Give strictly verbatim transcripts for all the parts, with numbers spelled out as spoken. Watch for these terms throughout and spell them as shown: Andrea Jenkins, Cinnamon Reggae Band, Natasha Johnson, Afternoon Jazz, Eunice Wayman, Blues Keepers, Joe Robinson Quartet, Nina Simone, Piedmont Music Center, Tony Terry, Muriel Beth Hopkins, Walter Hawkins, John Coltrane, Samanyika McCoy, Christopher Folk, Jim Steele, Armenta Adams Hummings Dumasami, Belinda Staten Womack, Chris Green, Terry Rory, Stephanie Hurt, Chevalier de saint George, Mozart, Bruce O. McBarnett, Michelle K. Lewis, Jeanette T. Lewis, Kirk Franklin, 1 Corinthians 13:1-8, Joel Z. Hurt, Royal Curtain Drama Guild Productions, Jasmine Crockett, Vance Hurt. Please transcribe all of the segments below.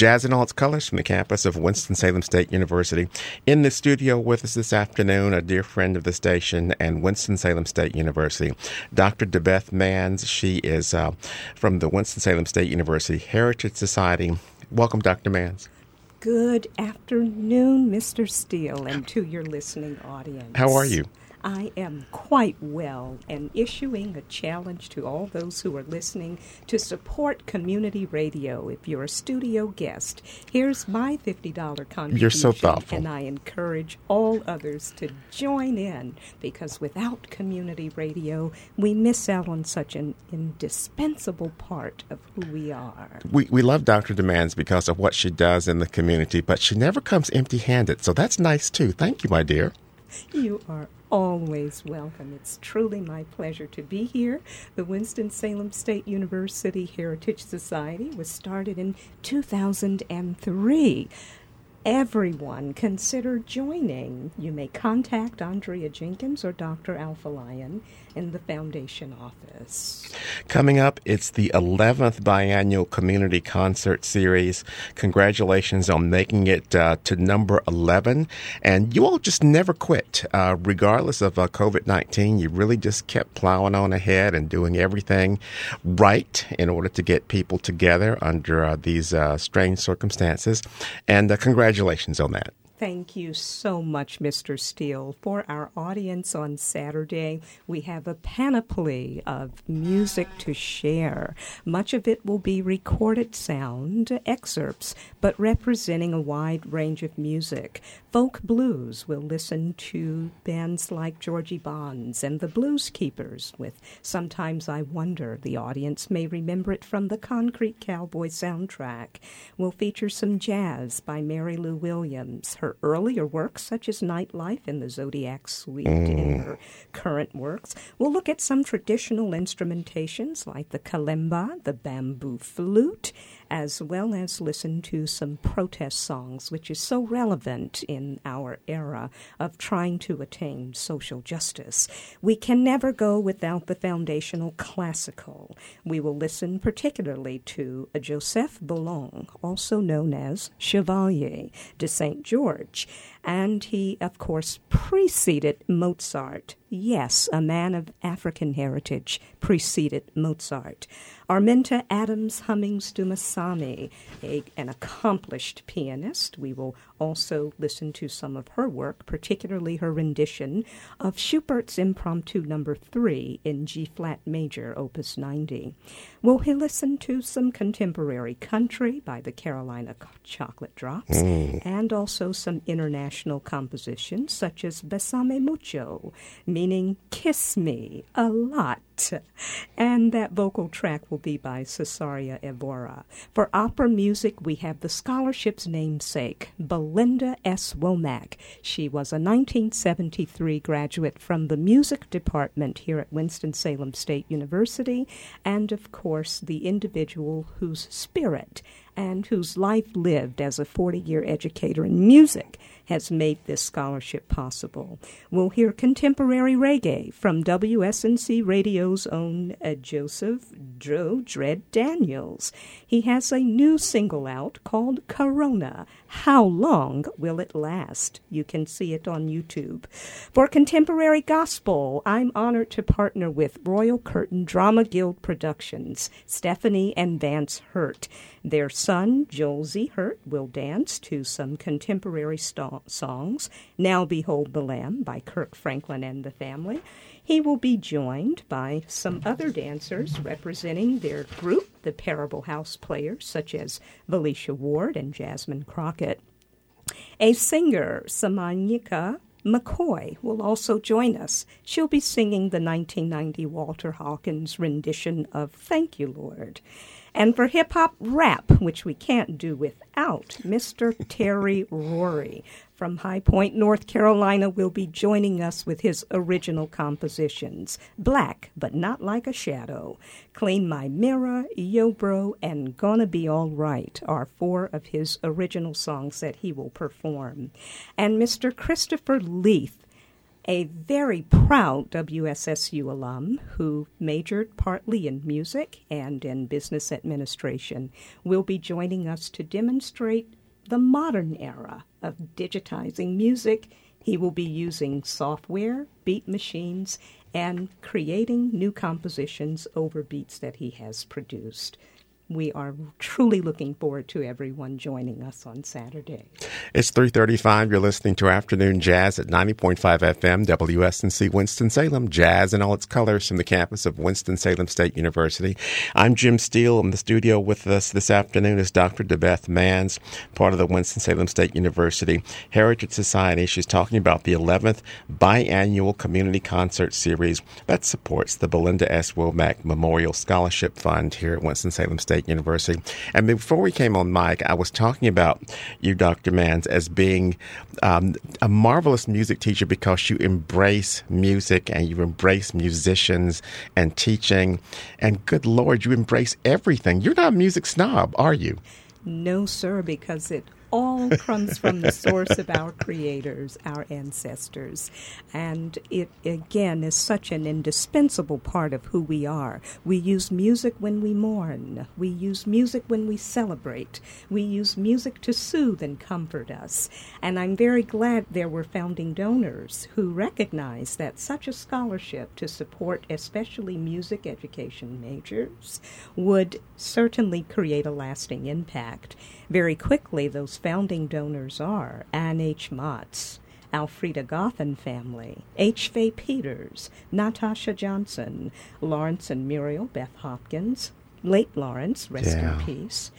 Jazz in all its colors from the campus of Winston-Salem State University. In the studio with us this afternoon, a dear friend of the station and Winston-Salem State University, Doctor DeBeth Manns. She is uh, from the Winston-Salem State University Heritage Society. Welcome, Doctor Manns. Good afternoon, Mister Steele, and to your listening audience. How are you? I am quite well, and issuing a challenge to all those who are listening to support community radio. If you're a studio guest, here's my fifty dollars contribution. You're so thoughtful. And I encourage all others to join in, because without community radio, we miss out on such an indispensable part of who we are. We, we love Doctor Demands because of what she does in the community, but she never comes empty-handed, so that's nice, too. Thank you, my dear. You are always welcome. It's truly my pleasure to be here. The Winston-Salem State University Heritage Society was started in two thousand three. Everyone, consider joining. You may contact Andrea Jenkins or Doctor Alpha Lion in the foundation office. Coming up, it's the eleventh biannual community concert series. Congratulations on making it uh, to number eleven. And you all just never quit. Uh, regardless of uh, COVID nineteen, you really just kept plowing on ahead and doing everything right in order to get people together under uh, these uh, strange circumstances. And uh, congratulations. Congratulations on that. Thank you so much, Mister Steele. For our audience on Saturday, we have a panoply of music to share. Much of it will be recorded sound excerpts, but representing a wide range of music. Folk blues will listen to bands like Georgie Bonds and the Blues Keepers with Sometimes I Wonder. The audience may remember it from the Concrete Cowboy soundtrack. We'll feature some jazz by Mary Lou Williams. Her earlier works, such as Nightlife in the Zodiac Suite, mm. and her current works. We'll look at some traditional instrumentations like the kalimba, the bamboo flute, as well as listen to some protest songs, which is so relevant in our era of trying to attain social justice. We can never go without the foundational classical. We will listen particularly to Joseph Boulogne, also known as Chevalier de Saint George, and he, of course, preceded Mozart. Yes, a man of African heritage preceded Mozart. Armenta Adams Hummings Dumasami, a, an accomplished pianist. We will also listen to some of her work, particularly her rendition of Schubert's Impromptu number three in G-flat major, opus ninety. We'll listen to some contemporary country by the Carolina Chocolate Drops, mm. and also some international compositions such as Besame Mucho, meaning kiss me a lot. And that vocal track will be by Cesaria Evora. For opera music, we have the scholarship's namesake, Belinda S. Womack. She was a nineteen seventy-three graduate from the music department here at Winston-Salem State University, and, of course, the individual whose spirit and whose life lived as a forty-year educator in music has made this scholarship possible. We'll hear contemporary reggae from W S N C Radio's own uh, Joseph Dread Daniels. He has a new single out called Corona. How long will it last? You can see it on YouTube. For contemporary gospel, I'm honored to partner with Royal Curtain Drama Guild Productions, Stephanie and Vance Hurt. Their son, Joel Z. Hurt, will dance to some contemporary st- songs, Now Behold the Lamb by Kirk Franklin and the family. He will be joined by some other dancers representing their group, the Parable House Players, such as Valicia Ward and Jasmine Crockett. A singer, Samanyika McCoy, will also join us. She'll be singing the nineteen ninety Walter Hawkins rendition of Thank You, Lord. And for hip-hop rap, which we can't do without, Mister Terry Rory from High Point, North Carolina, will be joining us with his original compositions, Black But Not Like a Shadow, Clean My Mirror, Yo Bro, and Gonna Be All Right are four of his original songs that he will perform. And Mister Christopher Leith, a very proud W S S U alum who majored partly in music and in business administration, will be joining us to demonstrate the modern era of digitizing music. He will be using software, beat machines, and creating new compositions over beats that he has produced. We are truly looking forward to everyone joining us on Saturday. It's three thirty-five. You're listening to Afternoon Jazz at ninety point five F M, W S N C Winston-Salem. Jazz in all its colors from the campus of Winston-Salem State University. I'm Jim Steele. In the studio with us this afternoon is Doctor DeBeth Manns, part of the Winston-Salem State University Heritage Society. She's talking about the eleventh biannual community concert series that supports the Belinda S. Womack Memorial Scholarship Fund here at Winston-Salem State University. And before we came on mic, I was talking about you, Doctor Manns, as being um, a marvelous music teacher because you embrace music and you embrace musicians and teaching. And good Lord, you embrace everything. You're not a music snob, are you? No, sir, because it all comes from the source of our creators, our ancestors. And it, again, is such an indispensable part of who we are. We use music when we mourn. We use music when we celebrate. We use music to soothe and comfort us. And I'm very glad there were founding donors who recognized that such a scholarship to support especially music education majors would certainly create a lasting impact. Very quickly, those founding donors are Anne H. Motz, Alfreda Goffin family, H. Faye Peters, Natasha Johnson, Lawrence and Muriel Beth Hopkins, late Lawrence, rest yeah. in peace,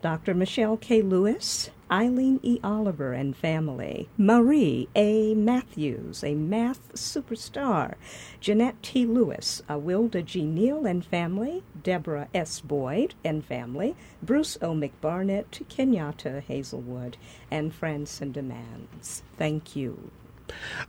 Doctor Michelle K. Lewis, Eileen E. Oliver and family, Marie A. Matthews, a math superstar, Jeanette T. Lewis, Awilda G. Neal and family, Deborah S. Boyd and family, Bruce O. McBarnett, Kenyatta Hazelwood, and Francine Manns. Thank you.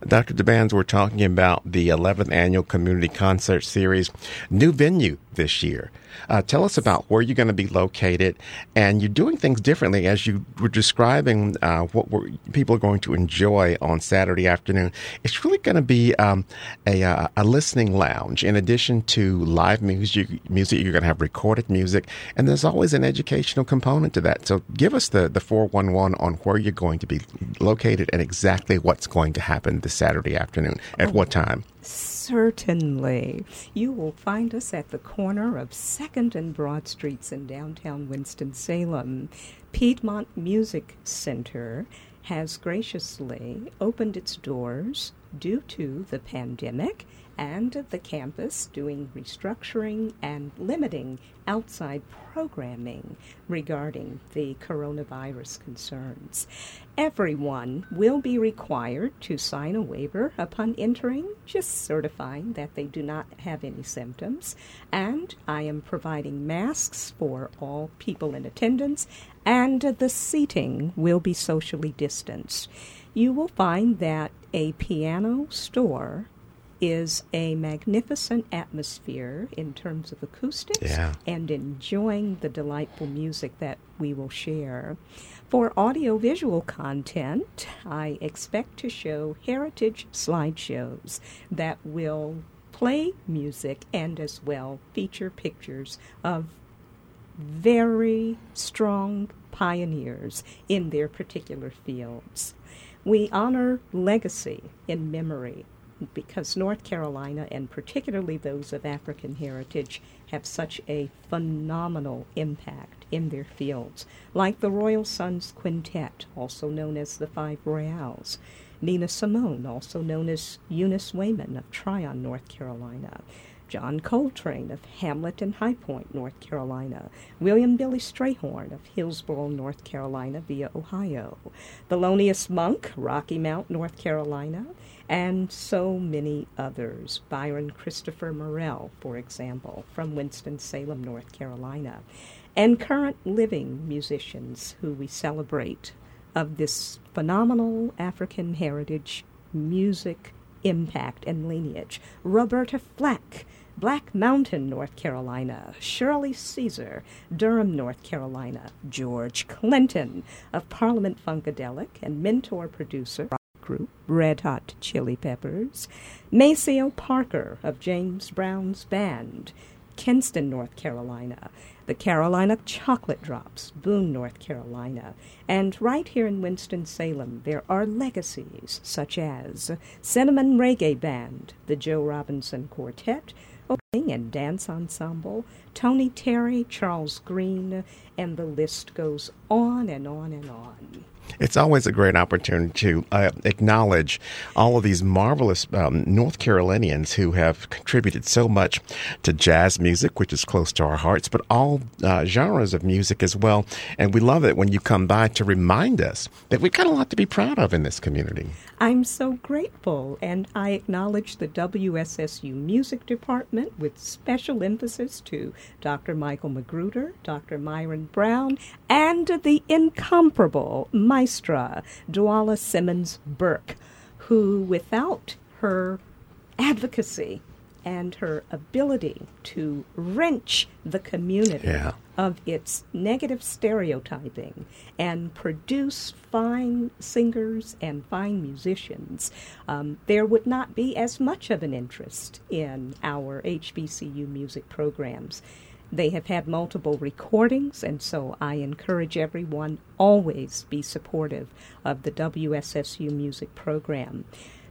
Doctor DeManns, we're talking about the eleventh Annual Community Concert Series, new venue this year. Uh, tell us about where you're going to be located, and you're doing things differently as you were describing uh, what we're, people are going to enjoy on Saturday afternoon. It's really going to be um, a, uh, a listening lounge. In addition to live music, music, you're going to have recorded music, and there's always an educational component to that. So give us the, the four one one on where you're going to be located and exactly what's going to happen. Happen this Saturday afternoon. At oh, what time? Certainly. You will find us at the corner of second and Broad Streets in downtown Winston-Salem. Piedmont Music Center has graciously opened its doors due to the pandemic and the campus doing restructuring and limiting outside programming regarding the coronavirus concerns. Everyone will be required to sign a waiver upon entering, just certifying that they do not have any symptoms. And I am providing masks for all people in attendance, and the seating will be socially distanced. You will find that a piano store is a magnificent atmosphere in terms of acoustics yeah. and enjoying the delightful music that we will share. For audiovisual content, I expect to show heritage slideshows that will play music and as well feature pictures of very strong pioneers in their particular fields. We honor legacy in memory, because North Carolina, and particularly those of African heritage, have such a phenomenal impact in their fields, like the Royal Sons Quintet, also known as the Five Royales, Nina Simone, also known as Eunice Wayman of Tryon, North Carolina, John Coltrane of Hamlet and High Point, North Carolina, William Billy Strayhorn of Hillsboro, North Carolina via Ohio, Thelonious Monk, Rocky Mount, North Carolina, and so many others. Byron Christopher Morrell, for example, from Winston-Salem, North Carolina, and current living musicians who we celebrate of this phenomenal African heritage music impact and lineage. Roberta Flack, Black Mountain, North Carolina, Shirley Caesar, Durham, North Carolina, George Clinton of Parliament Funkadelic and mentor producer group, Red Hot Chili Peppers, Maceo Parker of James Brown's Band, Kinston, North Carolina, the Carolina Chocolate Drops, Boone, North Carolina, and right here in Winston-Salem there are legacies such as Cinnamon Reggae Band, the Joe Robinson Quartet, and Dance Ensemble, Tony Terry, Charles Green, and the list goes on and on and on. It's always a great opportunity to uh, acknowledge all of these marvelous um, North Carolinians who have contributed so much to jazz music, which is close to our hearts, but all uh, genres of music as well. And we love it when you come by to remind us that we've got a lot to be proud of in this community. I'm so grateful, and I acknowledge the W S S U Music Department with special emphasis to Doctor Michael Magruder, Doctor Myron Brown, and the incomparable Maestra Dwala Simmons Burke, who without her advocacy and her ability to wrench the community yeah. of its negative stereotyping and produce fine singers and fine musicians, um, there would not be as much of an interest in our H B C U music programs. They have had multiple recordings, and so I encourage everyone always be supportive of the W S S U music program.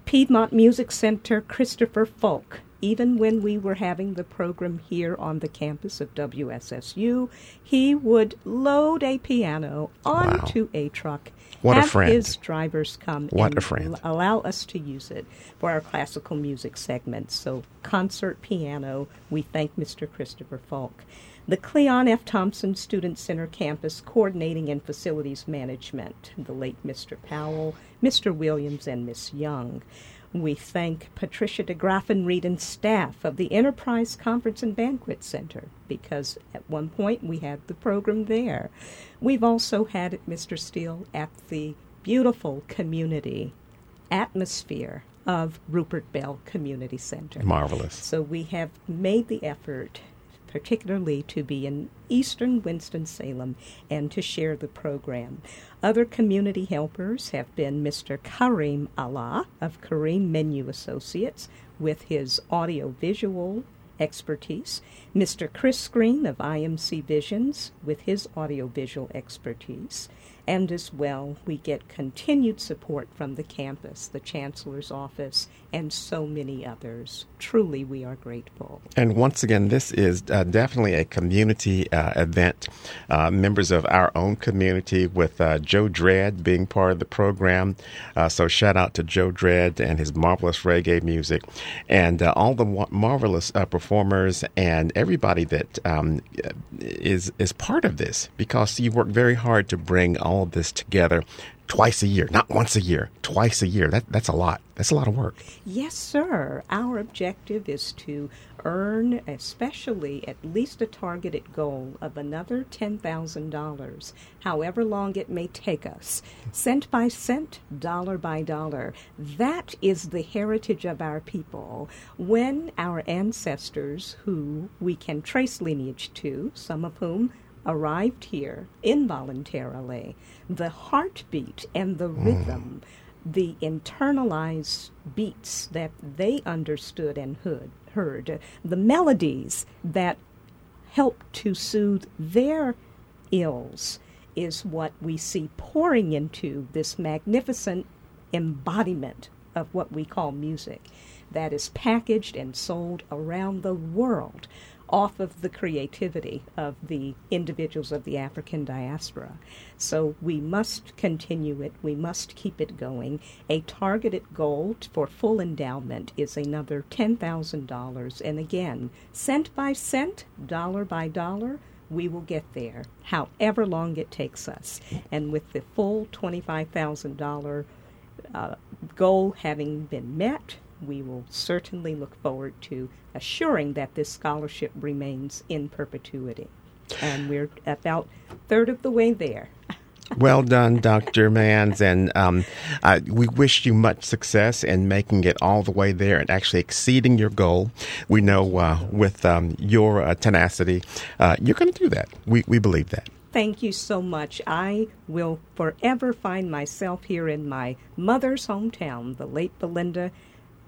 Piedmont Music Center, Christopher Folk. Even when we were having the program here on the campus of W S S U, he would load a piano onto wow. a truck, what have a friend. his drivers come what and l- allow us to use it for our classical music segments. So concert piano, we thank Mister Christopher Falk. The Cleon F. Thompson Student Center Campus Coordinating and Facilities Management, the late Mister Powell, Mister Williams, and Miss Young. We thank Patricia DeGraffen Reed and staff of the Enterprise Conference and Banquet Center, because at one point we had the program there. We've also had it, Mister Steele, at the beautiful community atmosphere of Rupert Bell Community Center. Marvelous. So we have made the effort particularly to be in eastern Winston-Salem and to share the program. Other community helpers have been Mister Kareem Allah of Kareem Menu Associates with his audiovisual expertise, Mister Chris Green of I M C Visions with his audiovisual expertise, and as well we get continued support from the campus, the chancellor's office, and so many others. Truly, we are grateful. And once again, this is uh, definitely a community uh, event. Uh, members of our own community with uh, Joe Dread being part of the program. Uh, so shout out to Joe Dread and his marvelous reggae music and uh, all the wa- marvelous uh, performers and everybody that um, is, is part of this, because you work very hard to bring all of this together twice a year, not once a year, twice a year. That, that's a lot. That's a lot of work. Yes, sir. Our objective is to earn, especially at least a targeted goal of another ten thousand dollars, however long it may take us, cent by cent, dollar by dollar. That is the heritage of our people. When our ancestors, who we can trace lineage to, some of whom arrived here involuntarily, the heartbeat and the rhythm, mm. the internalized beats that they understood and heard, the melodies that helped to soothe their ills is what we see pouring into this magnificent embodiment of what we call music that is packaged and sold around the world off of the creativity of the individuals of the African diaspora. So we must continue it. We must keep it going. A targeted goal for full endowment is another ten thousand dollars. And again, cent by cent, dollar by dollar, we will get there, however long it takes us. And with the full twenty-five thousand dollars uh, goal having been met, we will certainly look forward to assuring that this scholarship remains in perpetuity. And we're about a third of the way there. Well done, Doctor Manns, and um, uh, we wish you much success in making it all the way there and actually exceeding your goal. We know uh, with um, your uh, tenacity, uh, you're going to do that. We, we believe that. Thank you so much. I will forever find myself here in my mother's hometown, the late Belinda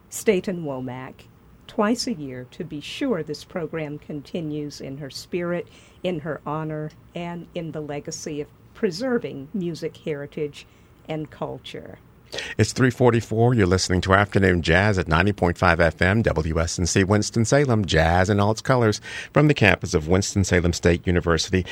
Staten Womack, twice a year to be sure this program continues in her spirit, in her honor, and in the legacy of preserving music heritage and culture. It's three forty-four. You're listening to Afternoon Jazz at ninety point five F M, W S N C Winston-Salem, jazz in all its colors from the campus of Winston-Salem State University.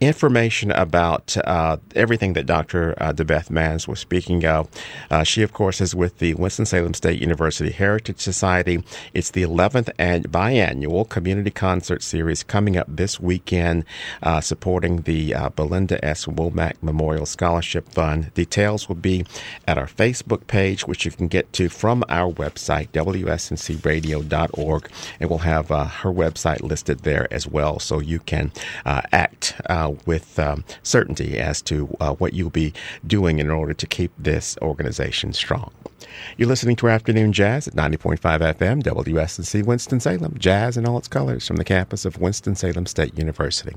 Information about uh, everything that Doctor Uh, DeBeth Manns was speaking of. Uh, she, of course, is with the Winston-Salem State University Heritage Society. It's the eleventh and biannual community concert series coming up this weekend, uh, supporting the uh, Belinda S. Womack Memorial Scholarship Fund. Details will be at our Facebook page, which you can get to from our website, W S N C radio dot org, and we'll have uh, her website listed there as well, so you can uh, act uh, with um, certainty as to uh, what you'll be doing in order to keep this organization strong. You're listening to Afternoon Jazz at ninety point five F M, W S N C Winston-Salem, jazz in all its colors from the campus of Winston-Salem State University.